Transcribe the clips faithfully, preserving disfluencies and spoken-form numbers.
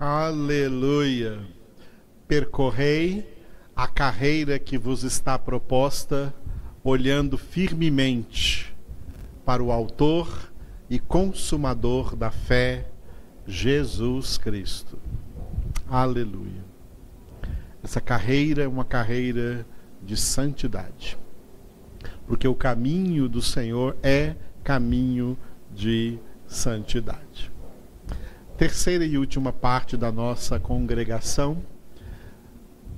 Aleluia! Percorrei a carreira que vos está proposta, olhando firmemente para o autor e consumador da fé, Jesus Cristo. Aleluia! Essa carreira é uma carreira de santidade, porque o caminho do Senhor é caminho de santidade. Terceira e última parte da nossa congregação.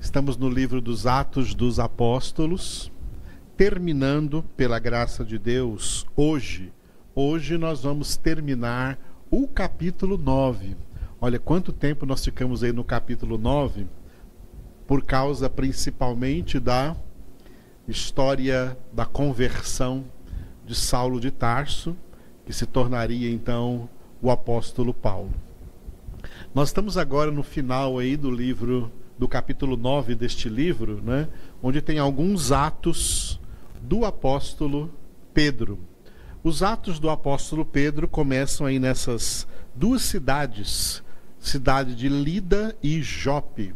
Estamos no livro dos Atos dos Apóstolos, terminando, pela graça de Deus, hoje. Hoje nós vamos terminar o capítulo nove. Olha quanto tempo nós ficamos aí no capítulo nove, por causa principalmente da história da conversão de Saulo de Tarso, que se tornaria então o apóstolo Paulo. Nós estamos agora no final aí do livro, do capítulo nove deste livro, né, onde tem alguns atos do apóstolo Pedro. Os atos do apóstolo Pedro começam aí nessas duas cidades, cidade de Lida e Jope,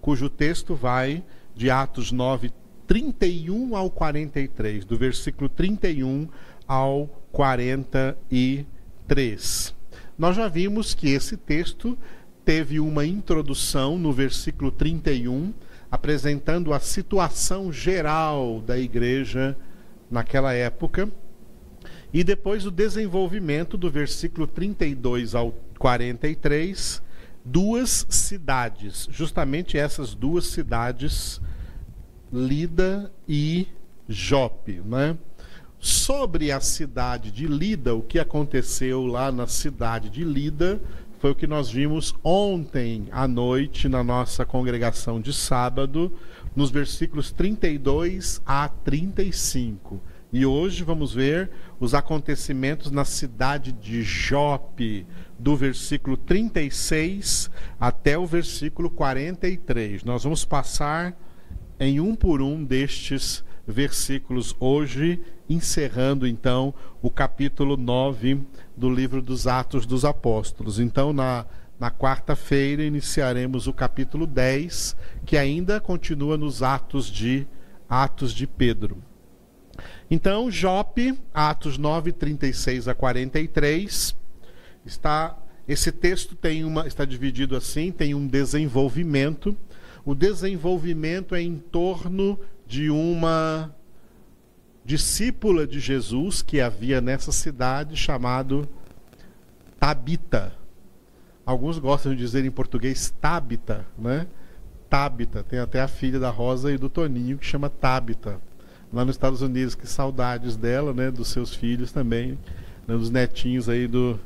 cujo texto vai de Atos nove, trinta e um ao quarenta e três, do versículo trinta e um ao quarenta e três. Nós já vimos que esse texto teve uma introdução no versículo trinta e um, apresentando a situação geral da igreja naquela época, e depois o desenvolvimento do versículo trinta e dois ao quarenta e três, duas cidades, justamente essas duas cidades, Lida e Jope, né? Sobre a cidade de Lida, o que aconteceu lá na cidade de Lida foi o que nós vimos ontem à noite na nossa congregação de sábado, nos versículos trinta e dois a trinta e cinco. E hoje vamos ver os acontecimentos na cidade de Jope, do versículo trinta e seis até o versículo quarenta e três. Nós vamos passar em um por um destes versículos hoje, encerrando então o capítulo nove do livro dos Atos dos Apóstolos. Então na, na quarta-feira iniciaremos o capítulo dez, que ainda continua nos Atos de, Atos de Pedro. Então Jope, Atos nove, trinta e seis a quarenta e três, está, esse texto tem uma, está dividido assim, tem um desenvolvimento. O desenvolvimento é em torno de uma discípula de Jesus que havia nessa cidade, chamado Tabita. Alguns gostam de dizer em português Tabita, né? Tabita, tem até a filha da Rosa e do Toninho que chama Tabita, lá nos Estados Unidos. Que saudades dela, né? Dos seus filhos também, né? Dos netinhos aí do,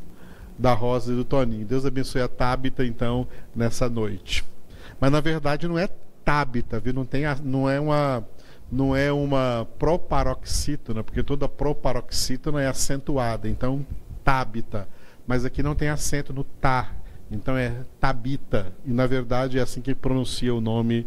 da Rosa e do Toninho. Deus abençoe a Tabita então nessa noite. Mas na verdade não é Tabita, viu? Não, tem a, não é uma, não é uma proparoxítona, porque toda proparoxítona é acentuada, então Tabita. Mas aqui não tem acento no tá, então é Tabita. E na verdade é assim que pronuncia o nome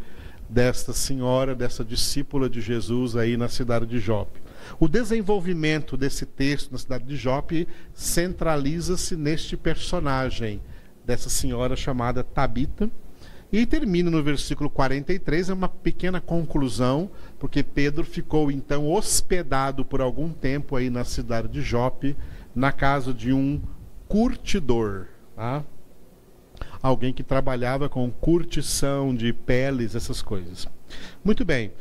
desta senhora, dessa discípula de Jesus aí na cidade de Jope. O desenvolvimento desse texto na cidade de Jope centraliza-se neste personagem, dessa senhora chamada Tabita. E termina no versículo quarenta e três, é uma pequena conclusão, porque Pedro ficou então hospedado por algum tempo aí na cidade de Jope, na casa de um curtidor, tá? Alguém que trabalhava com curtição de peles, essas coisas. Muito bem,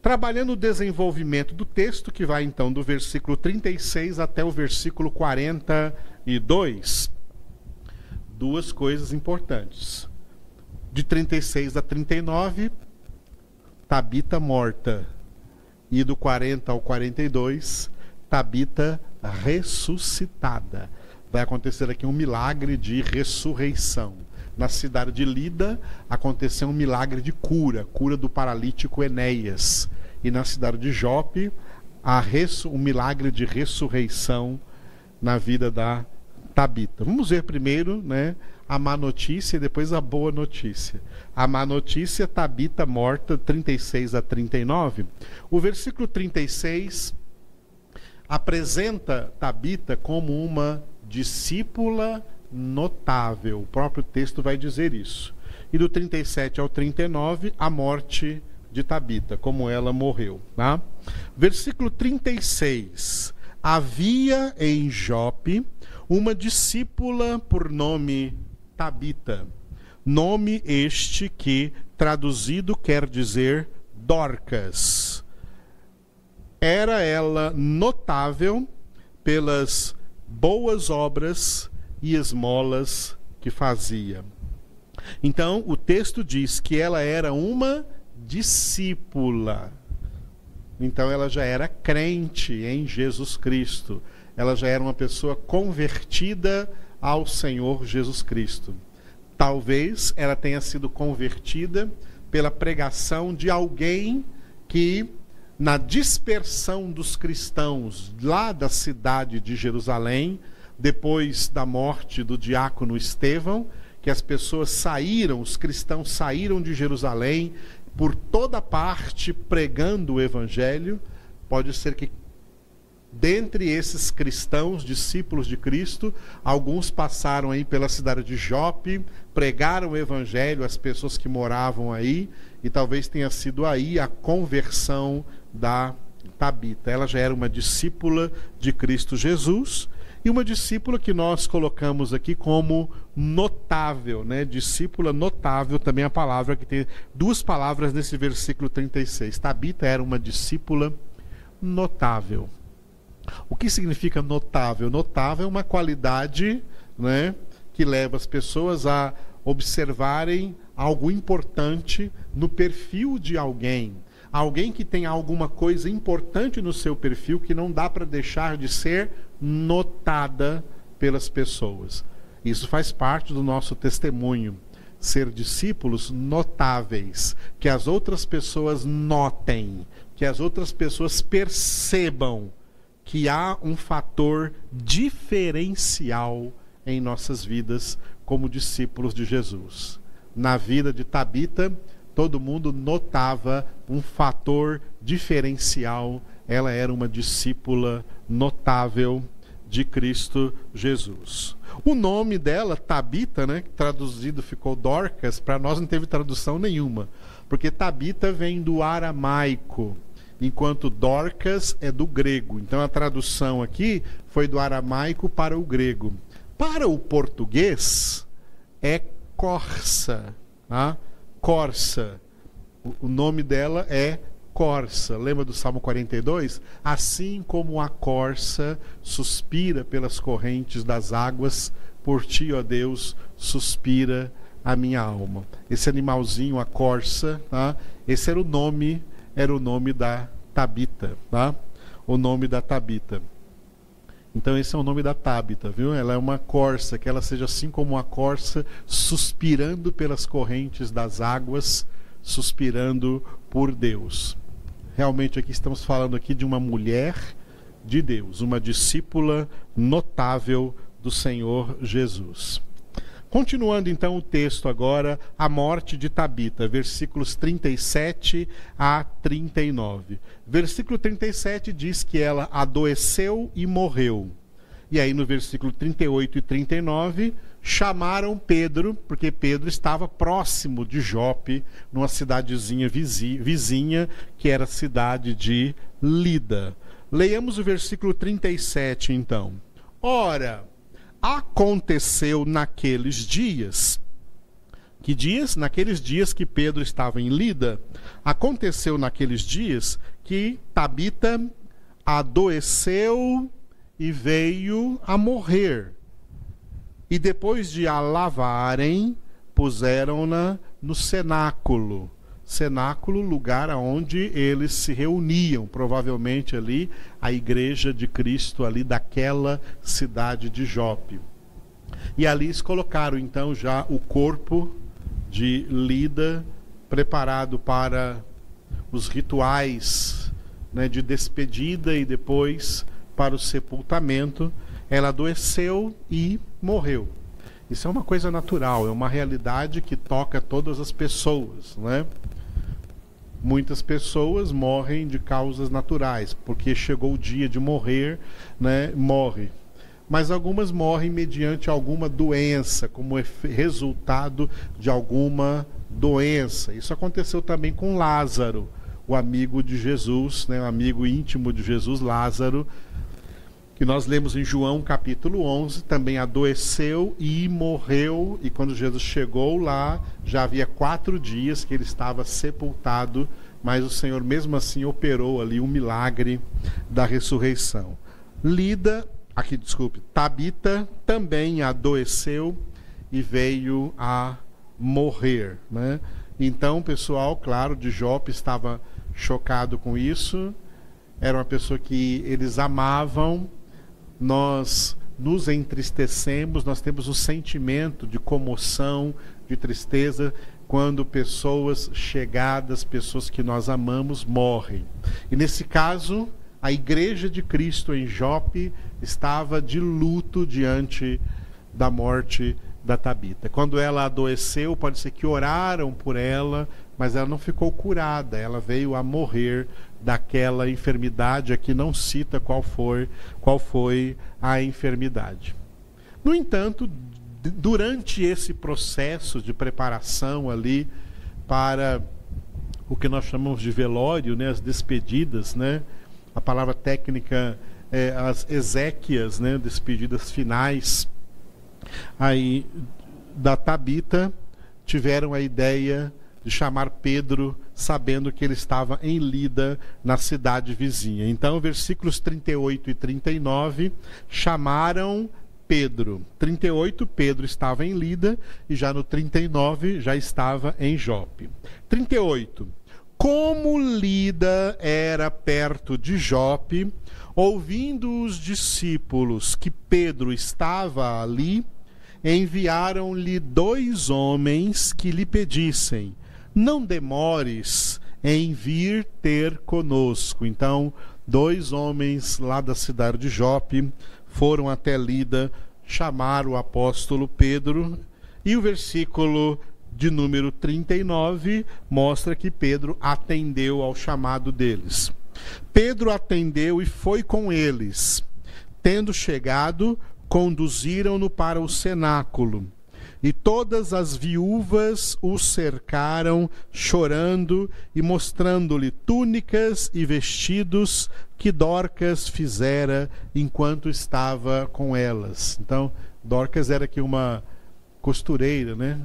trabalhando o desenvolvimento do texto, que vai então do versículo trinta e seis até o versículo quarenta e dois, duas coisas importantes. De trinta e seis a trinta e nove, Tabita morta. E do quarenta ao quarenta e dois, Tabita ressuscitada. Vai acontecer aqui um milagre de ressurreição. Na cidade de Lida, aconteceu um milagre de cura, cura do paralítico Enéas. E na cidade de Jope, a resu- um milagre de ressurreição na vida da Tabita. Vamos ver primeiro, né, a má notícia e depois a boa notícia. A má notícia, Tabita morta, trinta e seis a trinta e nove. O versículo trinta e seis apresenta Tabita como uma discípula notável. O próprio texto vai dizer isso. E do trinta e sete ao trinta e nove, a morte de Tabita, como ela morreu. Tá? Versículo trinta e seis. Havia em Jope uma discípula por nome Tabita. Nome este que, traduzido, quer dizer Dorcas. Era ela notável pelas boas obras e esmolas que fazia. Então, o texto diz que ela era uma discípula. Então, ela já era crente em Jesus Cristo. Ela já era uma pessoa convertida ao Senhor Jesus Cristo. Talvez ela tenha sido convertida pela pregação de alguém que, na dispersão dos cristãos lá da cidade de Jerusalém, depois da morte do diácono Estevão, que as pessoas saíram, os cristãos saíram de Jerusalém por toda parte pregando o evangelho, pode ser que dentre esses cristãos, discípulos de Cristo, alguns passaram aí pela cidade de Jope, pregaram o evangelho às pessoas que moravam aí, e talvez tenha sido aí a conversão da Tabita. Ela já era uma discípula de Cristo Jesus, e uma discípula que nós colocamos aqui como notável, né? Discípula notável, também a palavra que tem duas palavras nesse versículo trinta e seis. Tabita era uma discípula notável. O que significa notável? Notável é uma qualidade, né, que leva as pessoas a observarem algo importante no perfil de alguém. Alguém que tem alguma coisa importante no seu perfil que não dá para deixar de ser notada pelas pessoas. Isso faz parte do nosso testemunho. Ser discípulos notáveis, que as outras pessoas notem, que as outras pessoas percebam que há um fator diferencial em nossas vidas como discípulos de Jesus. Na vida de Tabita, todo mundo notava um fator diferencial. Ela era uma discípula notável de Cristo Jesus. O nome dela, Tabita, né, traduzido ficou Dorcas, para nós não teve tradução nenhuma, porque Tabita vem do aramaico, enquanto Dorcas é do grego. Então a tradução aqui foi do aramaico para o grego. Para o português é Corsa, tá? Corsa. O nome dela é Corsa. Lembra do Salmo quarenta e dois? Assim como a corça suspira pelas correntes das águas, por ti, ó Deus, suspira a minha alma. Esse animalzinho, a corça, tá? Esse era o nome era o nome da Tabita, tá? O nome da Tabita. Então esse é o nome da Tabita, viu? Ela é uma corça, que ela seja assim como a corça, suspirando pelas correntes das águas, suspirando por Deus. Realmente aqui estamos falando aqui de uma mulher de Deus, uma discípula notável do Senhor Jesus. Continuando então o texto agora, a morte de Tabita, versículos trinta e sete a trinta e nove. Versículo trinta e sete diz que ela adoeceu e morreu. E aí no versículo trinta e oito e trinta e nove, chamaram Pedro, porque Pedro estava próximo de Jope, numa cidadezinha vizinha, que era a cidade de Lida. Leiamos o versículo trinta e sete então. Ora, aconteceu naqueles dias, que dias? Naqueles dias que Pedro estava em Lida, aconteceu naqueles dias que Tabita adoeceu e veio a morrer. E depois de a lavarem, puseram-na no cenáculo. Cenáculo, lugar aonde eles se reuniam, provavelmente ali a igreja de Cristo ali daquela cidade de Jope. E ali eles colocaram então já o corpo de Lida, preparado para os rituais, né, de despedida e depois para o sepultamento. Ela adoeceu e morreu. Isso é uma coisa natural, é uma realidade que toca todas as pessoas, né? Muitas pessoas morrem de causas naturais, porque chegou o dia de morrer, né? Morre. mas algumas morrem mediante alguma doença, como resultado de alguma doença. Isso aconteceu também com Lázaro, o amigo de Jesus, né, o amigo íntimo de Jesus, Lázaro, que nós lemos em João capítulo onze, também adoeceu e morreu, e quando Jesus chegou lá, já havia quatro dias que ele estava sepultado, mas o Senhor mesmo assim operou ali um milagre da ressurreição. Lida, aqui desculpe, Tabita também adoeceu e veio a morrer, né? Então o pessoal, claro, de Jope estava chocado com isso, era uma pessoa que eles amavam. Nós nos entristecemos, nós temos um sentimento de comoção, de tristeza, quando pessoas chegadas, pessoas que nós amamos, morrem. E nesse caso, a igreja de Cristo em Jope estava de luto diante da morte da Tabita. Quando ela adoeceu, pode ser que oraram por ela, mas ela não ficou curada, ela veio a morrer daquela enfermidade. Aqui não cita qual foi, qual foi a enfermidade. No entanto, durante esse processo de preparação ali para o que nós chamamos de velório, né, as despedidas, né, a palavra técnica é as exéquias, né, despedidas finais aí da Tabita, tiveram a ideia de chamar Pedro, sabendo que ele estava em Lida, na cidade vizinha. Então, versículos trinta e oito e trinta e nove, chamaram Pedro. trinta e oito, Pedro estava em Lida, e já no trinta e nove, já estava em Jope. trinta e oito, como Lida era perto de Jope, ouvindo os discípulos que Pedro estava ali, enviaram-lhe dois homens que lhe pedissem: não demores em vir ter conosco. Então, dois homens lá da cidade de Jope foram até Lida, chamaram o apóstolo Pedro, e o versículo de número trinta e nove mostra que Pedro atendeu ao chamado deles. Pedro atendeu e foi com eles. Tendo chegado, conduziram-no para o cenáculo. E todas as viúvas o cercaram, chorando e mostrando-lhe túnicas e vestidos que Dorcas fizera enquanto estava com elas. Então, Dorcas era aqui uma costureira, né?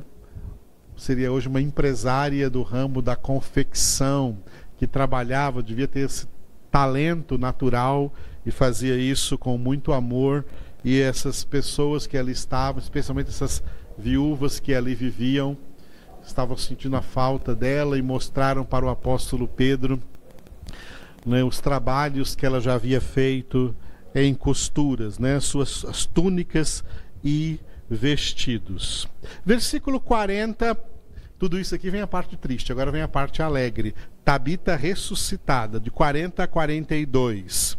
Seria hoje uma empresária do ramo da confecção, que trabalhava, devia ter esse talento natural e fazia isso com muito amor. E essas pessoas que ali estavam, especialmente essas viúvas que ali viviam, estavam sentindo a falta dela e mostraram para o apóstolo Pedro, né, os trabalhos que ela já havia feito em costuras, né, suas as túnicas e vestidos. Versículo quarenta, tudo isso aqui vem a parte triste, agora vem a parte alegre. Tabita ressuscitada, de quarenta a quarenta e dois.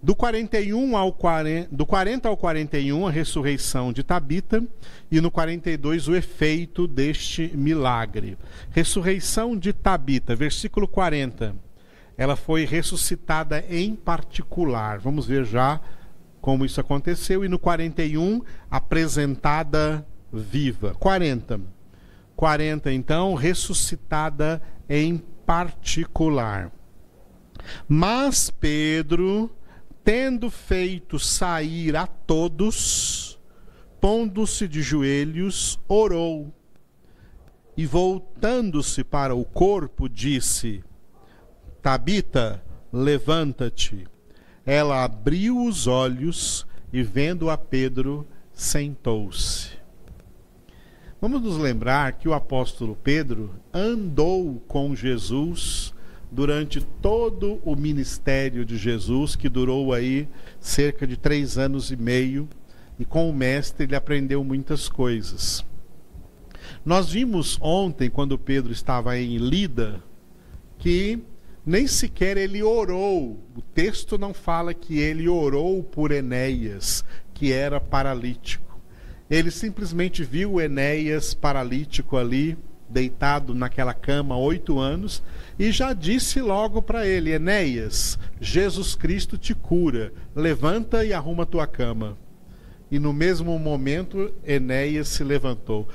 Do quarenta e um ao quarenta, do quarenta ao quarenta e um, a ressurreição de Tabita, e no quarenta e dois, o efeito deste milagre. Ressurreição de Tabita, versículo quarenta. Ela foi ressuscitada em particular. Vamos ver já como isso aconteceu. E no quarenta e um, apresentada viva. quarenta, quarenta então, ressuscitada em particular. Mas Pedro, tendo feito sair a todos, pondo-se de joelhos, orou. E voltando-se para o corpo, disse: Tabita, levanta-te. Ela abriu os olhos e, vendo a Pedro, sentou-se. Vamos nos lembrar que o apóstolo Pedro andou com Jesus durante todo o ministério de Jesus, que durou aí cerca de três anos e meio, e com o mestre ele aprendeu muitas coisas. Nós vimos ontem, quando Pedro estava em Lida, que nem sequer ele orou. O texto não fala que ele orou por Enéas, que era paralítico. Ele simplesmente viu Enéas paralítico ali, deitado naquela cama há oito anos, e já disse logo para ele: Enéas, Jesus Cristo te cura, levanta e arruma tua cama. E no mesmo momento, Enéas se levantou.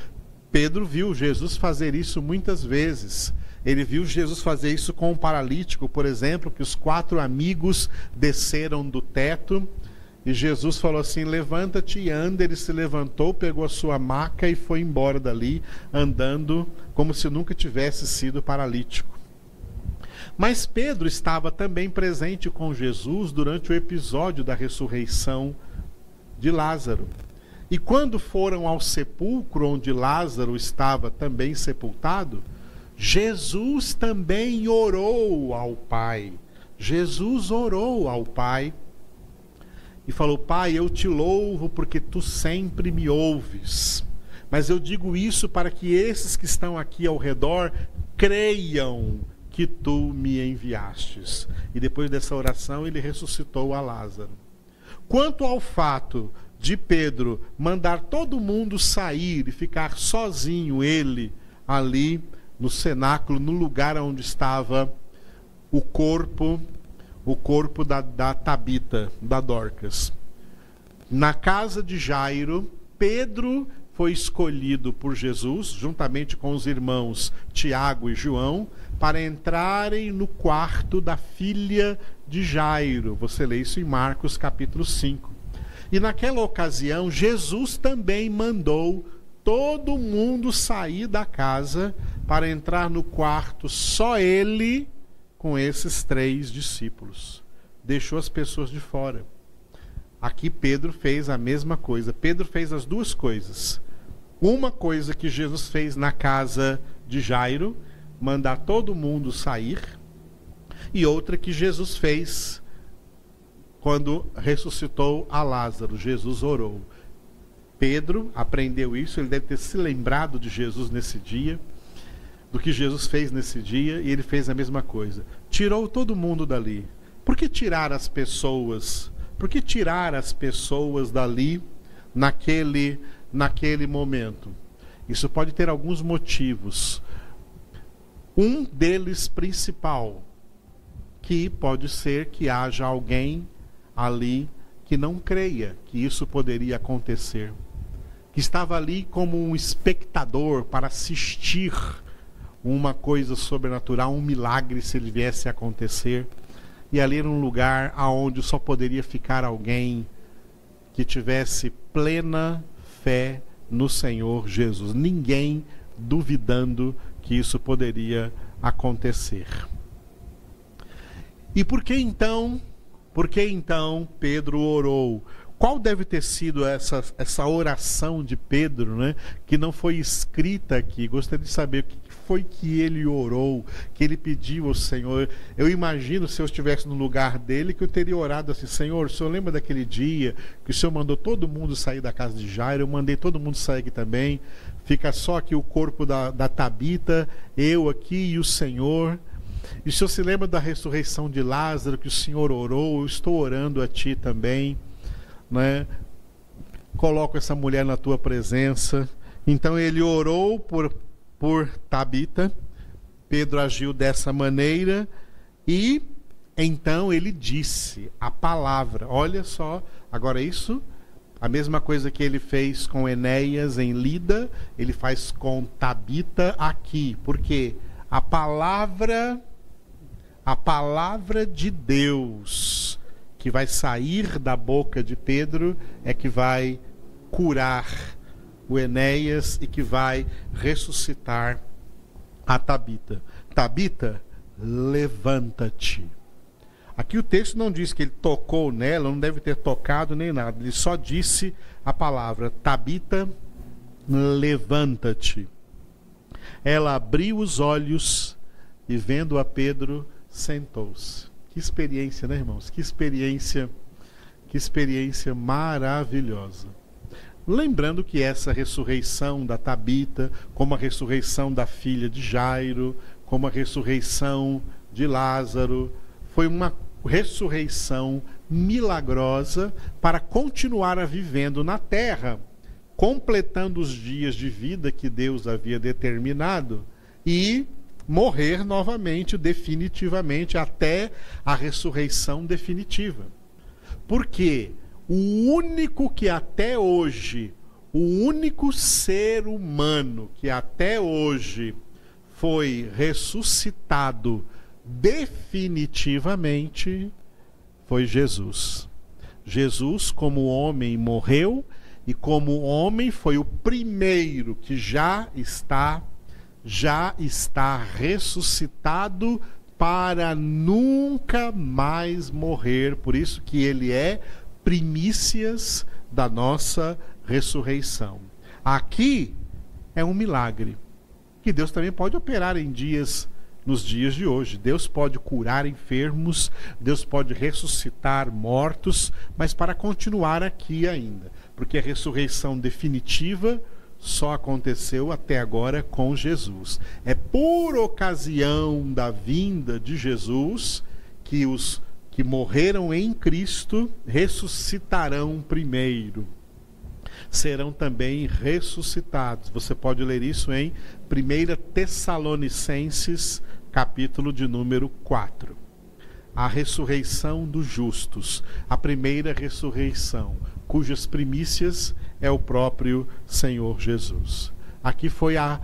Pedro viu Jesus fazer isso muitas vezes. Ele viu Jesus fazer isso com o paralítico, por exemplo, que os quatro amigos desceram do teto, e Jesus falou assim: levanta-te e anda. Ele se levantou, pegou a sua maca e foi embora dali, andando como se nunca tivesse sido paralítico. Mas Pedro estava também presente com Jesus durante o episódio da ressurreição de Lázaro. E quando foram ao sepulcro onde Lázaro estava também sepultado, Jesus também orou ao Pai. Jesus orou ao Pai e falou: Pai, eu te louvo porque tu sempre me ouves. Mas eu digo isso para que esses que estão aqui ao redor creiam que tu me enviastes. E depois dessa oração ele ressuscitou a Lázaro. Quanto ao fato de Pedro mandar todo mundo sair e ficar sozinho ele ali no cenáculo, no lugar onde estava o corpo, o corpo da, da Tabita, da Dorcas. Na casa de Jairo, Pedro foi escolhido por Jesus, juntamente com os irmãos Tiago e João, para entrarem no quarto da filha de Jairo. Você lê isso em Marcos capítulo cinco. E naquela ocasião, Jesus também mandou todo mundo sair da casa para entrar no quarto, só ele com esses três discípulos. Deixou as pessoas de fora. Aqui Pedro fez a mesma coisa. Pedro fez as duas coisas. Uma coisa que Jesus fez na casa de Jairo, mandar todo mundo sair. E outra que Jesus fez quando ressuscitou a Lázaro. Jesus orou. Pedro aprendeu isso, ele deve ter se lembrado de Jesus nesse dia, do que Jesus fez nesse dia, e ele fez a mesma coisa. Tirou todo mundo dali. Por que tirar as pessoas? Por que tirar as pessoas dali naquele, naquele momento? Isso pode ter alguns motivos. Um deles principal, que pode ser que haja alguém ali que não creia que isso poderia acontecer, que estava ali como um espectador para assistir uma coisa sobrenatural, um milagre se ele viesse a acontecer, e ali era um lugar aonde só poderia ficar alguém que tivesse plena fé no Senhor Jesus, ninguém duvidando que isso poderia acontecer. E por que então, por que então Pedro orou? Qual deve ter sido essa, essa oração de Pedro, né? Que não foi escrita aqui. Gostaria de saber o que foi que ele orou, que ele pediu ao Senhor. Eu imagino, se eu estivesse no lugar dele, que eu teria orado assim: Senhor, o Senhor lembra daquele dia que o Senhor mandou todo mundo sair da casa de Jairo? Eu mandei todo mundo sair aqui também. Fica só aqui o corpo da, da Tabita, eu aqui e o Senhor. E o Senhor se lembra da ressurreição de Lázaro, que o Senhor orou? Eu estou orando a ti também, né? Coloco essa mulher na tua presença. Então ele orou por, por Tabita. Pedro agiu dessa maneira. E então ele disse a palavra. Olha só, agora isso, a mesma coisa que ele fez com Enéas em Lida, ele faz com Tabita aqui. Por quê? A palavra, a palavra de Deus que vai sair da boca de Pedro é que vai curar o Enéas e que vai ressuscitar a Tabita. Tabita, levanta-te. Aqui o texto não diz que ele tocou nela, não deve ter tocado nem nada. Ele só disse a palavra: Tabita, levanta-te. Ela abriu os olhos e, vendo a Pedro, sentou-se. Que experiência, né, irmãos? Que experiência, que experiência maravilhosa. Lembrando que essa ressurreição da Tabita, como a ressurreição da filha de Jairo, como a ressurreição de Lázaro, foi uma ressurreição milagrosa para continuar vivendo na terra, completando os dias de vida que Deus havia determinado e morrer novamente, definitivamente, até a ressurreição definitiva. Porque o único que até hoje, o único ser humano que até hoje foi ressuscitado definitivamente foi Jesus. Jesus, como homem, morreu e como homem foi o primeiro que já está já está ressuscitado para nunca mais morrer. Por isso que ele é primícias da nossa ressurreição. Aqui é um milagre que Deus também pode operar em dias, nos dias de hoje. Deus pode curar enfermos, Deus pode ressuscitar mortos, mas para continuar aqui ainda, porque a ressurreição definitiva só aconteceu até agora com Jesus. É por ocasião da vinda de Jesus que os que morreram em Cristo ressuscitarão primeiro. Serão também ressuscitados. Você pode ler isso em primeira Tessalonicenses, capítulo de número quatro. A ressurreição dos justos, a primeira ressurreição, cujas primícias é o próprio Senhor Jesus. Aqui foi a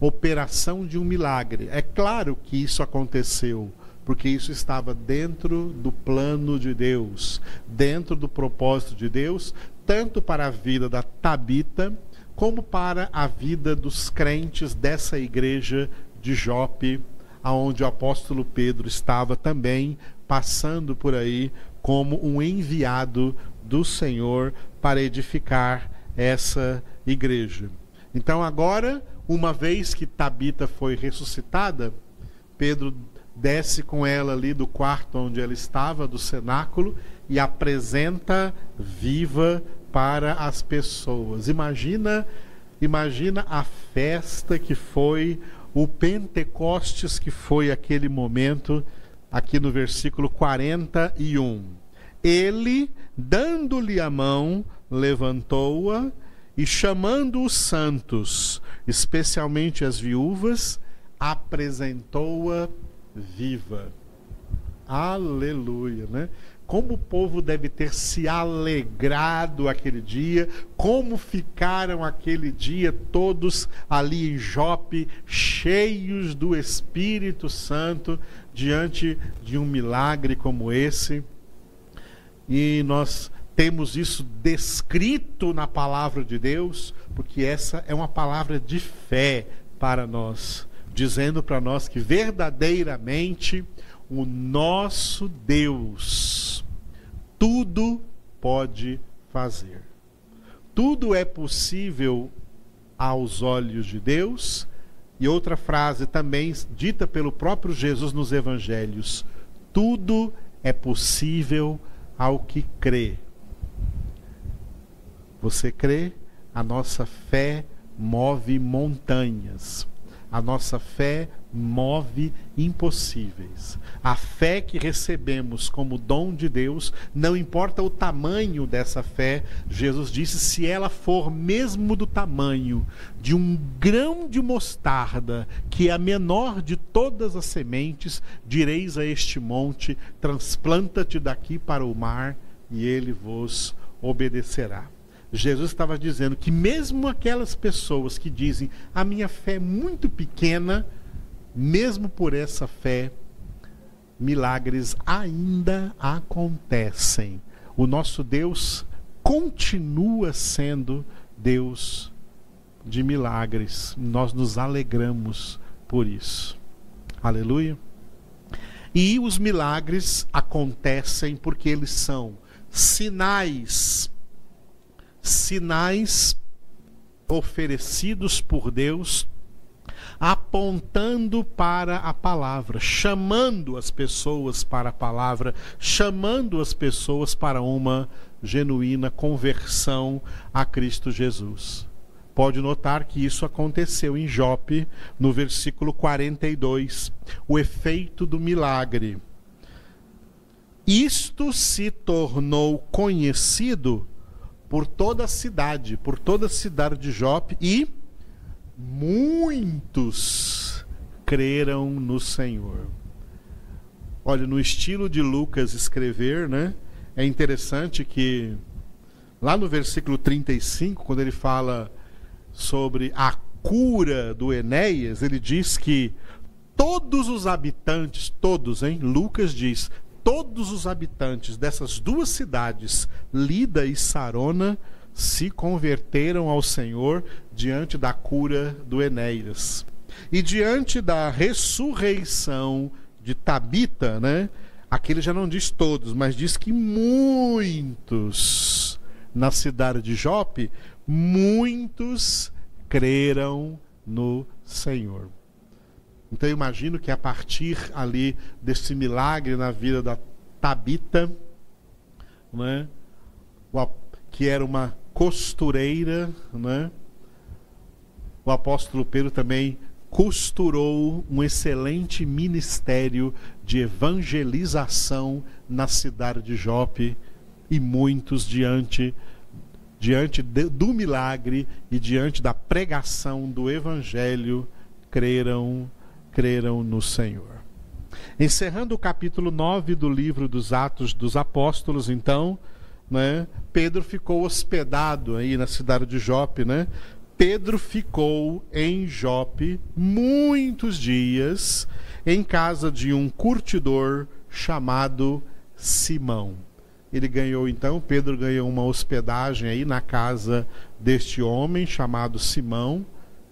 operação de um milagre. É claro que isso aconteceu, porque isso estava dentro do plano de Deus, dentro do propósito de Deus, tanto para a vida da Tabita, como para a vida dos crentes dessa igreja de Jope, aonde o apóstolo Pedro estava também passando por aí como um enviado do Senhor para edificar essa igreja. Então agora, uma vez que Tabita foi ressuscitada, Pedro desce com ela ali do quarto onde ela estava, do cenáculo, e apresenta viva para as pessoas. Imagina, imagina a festa que foi o Pentecostes, que foi aquele momento, aqui no versículo quarenta e um. Ele, dando-lhe a mão, levantou-a e, chamando os santos, especialmente as viúvas, apresentou-a viva. Aleluia, né? Como o povo deve ter se alegrado aquele dia, como ficaram aquele dia todos ali em Jope, cheios do Espírito Santo, diante de um milagre como esse. E nós temos isso descrito na palavra de Deus, porque essa é uma palavra de fé para nós, dizendo para nós que verdadeiramente o nosso Deus tudo pode fazer. Tudo é possível aos olhos de Deus. E outra frase também dita pelo próprio Jesus nos evangelhos: tudo é possível ao que crê. Você crê? A nossa fé move montanhas. A nossa fé move impossíveis. A fé que recebemos como dom de Deus, não importa o tamanho dessa fé, Jesus disse, se ela for mesmo do tamanho de um grão de mostarda, que é a menor de todas as sementes, direis a este monte, transplanta-te daqui para o mar, e ele vos obedecerá. Jesus estava dizendo que mesmo aquelas pessoas que dizem, a minha fé é muito pequena, mesmo por essa fé, milagres ainda acontecem. O nosso Deus continua sendo Deus de milagres. Nós nos alegramos por isso. Aleluia! E os milagres acontecem porque eles são sinais Sinais oferecidos por Deus, apontando para a palavra, chamando as pessoas para a palavra, chamando as pessoas para uma genuína conversão a Cristo Jesus. Pode notar que isso aconteceu em Jope, no versículo quarenta e dois, o efeito do milagre. Isto se tornou conhecido por toda a cidade, por toda a cidade de Jope, e muitos creram no Senhor. Olha, no estilo de Lucas escrever, né? É interessante que lá no versículo trinta e cinco, quando ele fala sobre a cura do Enéas, ele diz que todos os habitantes, todos, hein? Lucas diz, todos os habitantes dessas duas cidades, Lida e Sarona, se converteram ao Senhor diante da cura do Enéas. E diante da ressurreição de Tabita, né? Aqui ele já não diz todos, mas diz que muitos, na cidade de Jope, muitos creram no Senhor. Então eu imagino que a partir ali desse milagre na vida da Tabita, né, que era uma costureira, né, o apóstolo Pedro também costurou um excelente ministério de evangelização na cidade de Jope, e muitos diante, diante de, do milagre e diante da pregação do evangelho creram, creram no Senhor. Encerrando o capítulo nove do livro dos Atos dos Apóstolos, então, né, Pedro ficou hospedado aí na cidade de Jope, né? Pedro ficou em Jope muitos dias, em casa de um curtidor chamado Simão. Ele ganhou então, Pedro ganhou uma hospedagem aí na casa deste homem chamado Simão.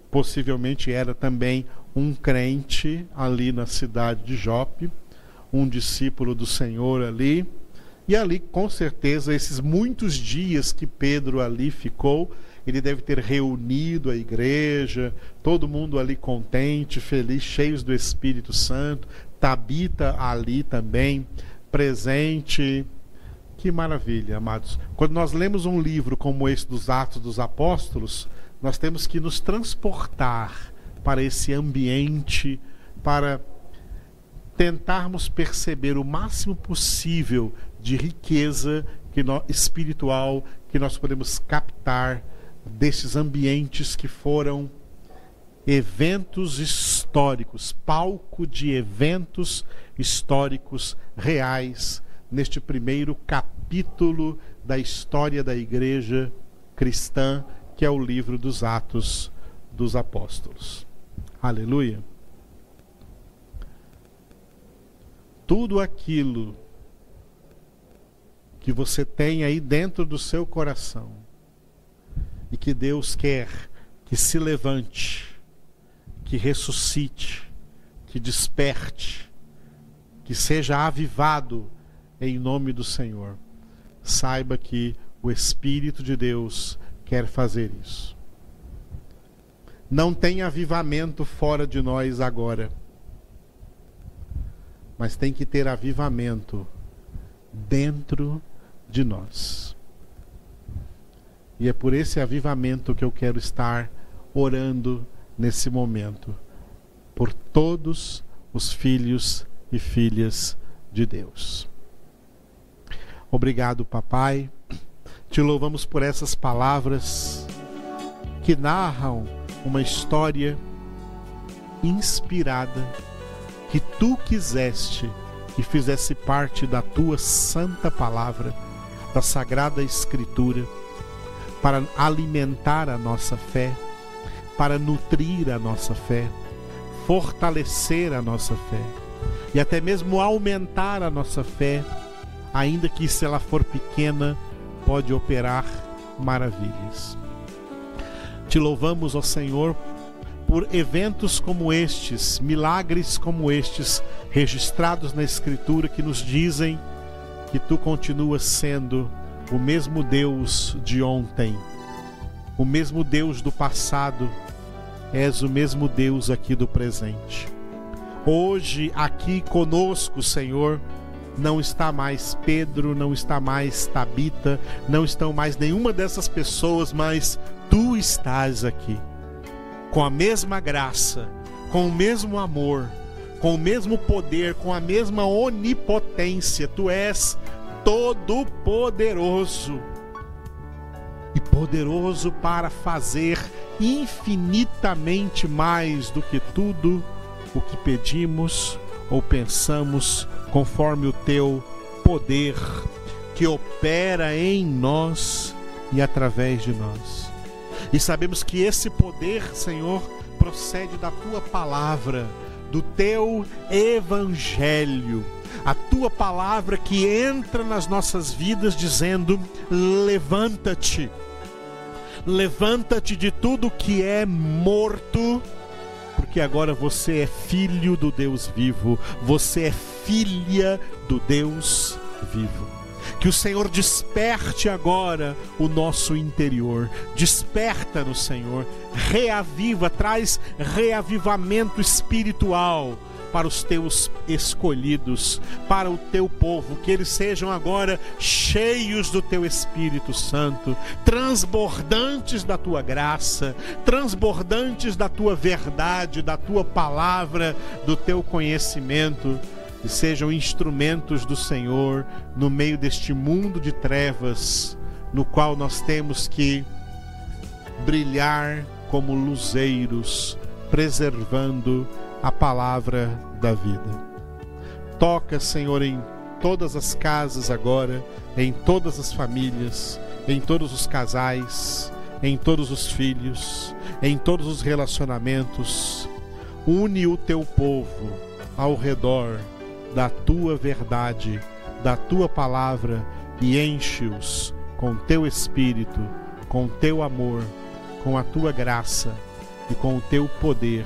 Possivelmente era também um crente ali na cidade de Jope, um discípulo do Senhor ali. E ali, com certeza, esses muitos dias que Pedro ali ficou, ele deve ter reunido a igreja, todo mundo ali contente, feliz, cheios do Espírito Santo, Tabita ali também, presente. Que maravilha, amados. Quando nós lemos um livro como esse dos Atos dos Apóstolos, nós temos que nos transportar para esse ambiente, para tentarmos perceber o máximo possível de riqueza que nós, espiritual, que nós podemos captar desses ambientes que foram eventos históricos, palco de eventos históricos reais neste primeiro capítulo da história da igreja cristã, que é o livro dos Atos dos Apóstolos. Aleluia! Tudo aquilo que você tem aí dentro do seu coração e que Deus quer que se levante, que ressuscite, que desperte, que seja avivado em nome do Senhor, saiba que o Espírito de Deus quer fazer isso. Não tem avivamento fora de nós agora, mas tem que ter avivamento dentro de nós. E é por esse avivamento que eu quero estar orando nesse momento, por todos os filhos e filhas de Deus. Obrigado, Papai. Te louvamos por essas palavras que narram uma história inspirada que tu quiseste que fizesse parte da tua santa palavra, da Sagrada Escritura, para alimentar a nossa fé, para nutrir a nossa fé, fortalecer a nossa fé e até mesmo aumentar a nossa fé, ainda que se ela for pequena, pode operar maravilhas. Te louvamos, ó Senhor, por eventos como estes, milagres como estes, registrados na Escritura, que nos dizem que tu continuas sendo o mesmo Deus de ontem, o mesmo Deus do passado, és o mesmo Deus aqui do presente. Hoje, aqui conosco, Senhor, não está mais Pedro, não está mais Tabita, não estão mais nenhuma dessas pessoas, mas tu estás aqui, com a mesma graça, com o mesmo amor, com o mesmo poder, com a mesma onipotência. Tu és todo poderoso. e poderoso para fazer infinitamente mais do que tudo o que pedimos ou pensamos, conforme o teu poder que opera em nós e através de nós. E sabemos que esse poder, Senhor, procede da tua palavra, do teu evangelho, a tua palavra que entra nas nossas vidas dizendo: levanta-te, levanta-te de tudo que é morto, porque agora você é filho do Deus vivo, você é filha do Deus vivo. Que o Senhor desperte agora o nosso interior. Desperta-nos, Senhor. Reaviva, traz reavivamento espiritual para os teus escolhidos, para o teu povo, que eles sejam agora cheios do teu Espírito Santo, transbordantes da tua graça, transbordantes da tua verdade, da tua palavra, do teu conhecimento, e sejam instrumentos do Senhor no meio deste mundo de trevas, no qual nós temos que brilhar como luzeiros, preservando a palavra da vida. Toca, Senhor, em todas as casas agora, em todas as famílias, em todos os casais, em todos os filhos, em todos os relacionamentos. Une o teu povo ao redor da tua verdade, da tua palavra, e enche-os com teu espírito, com teu amor, com a tua graça e com o teu poder,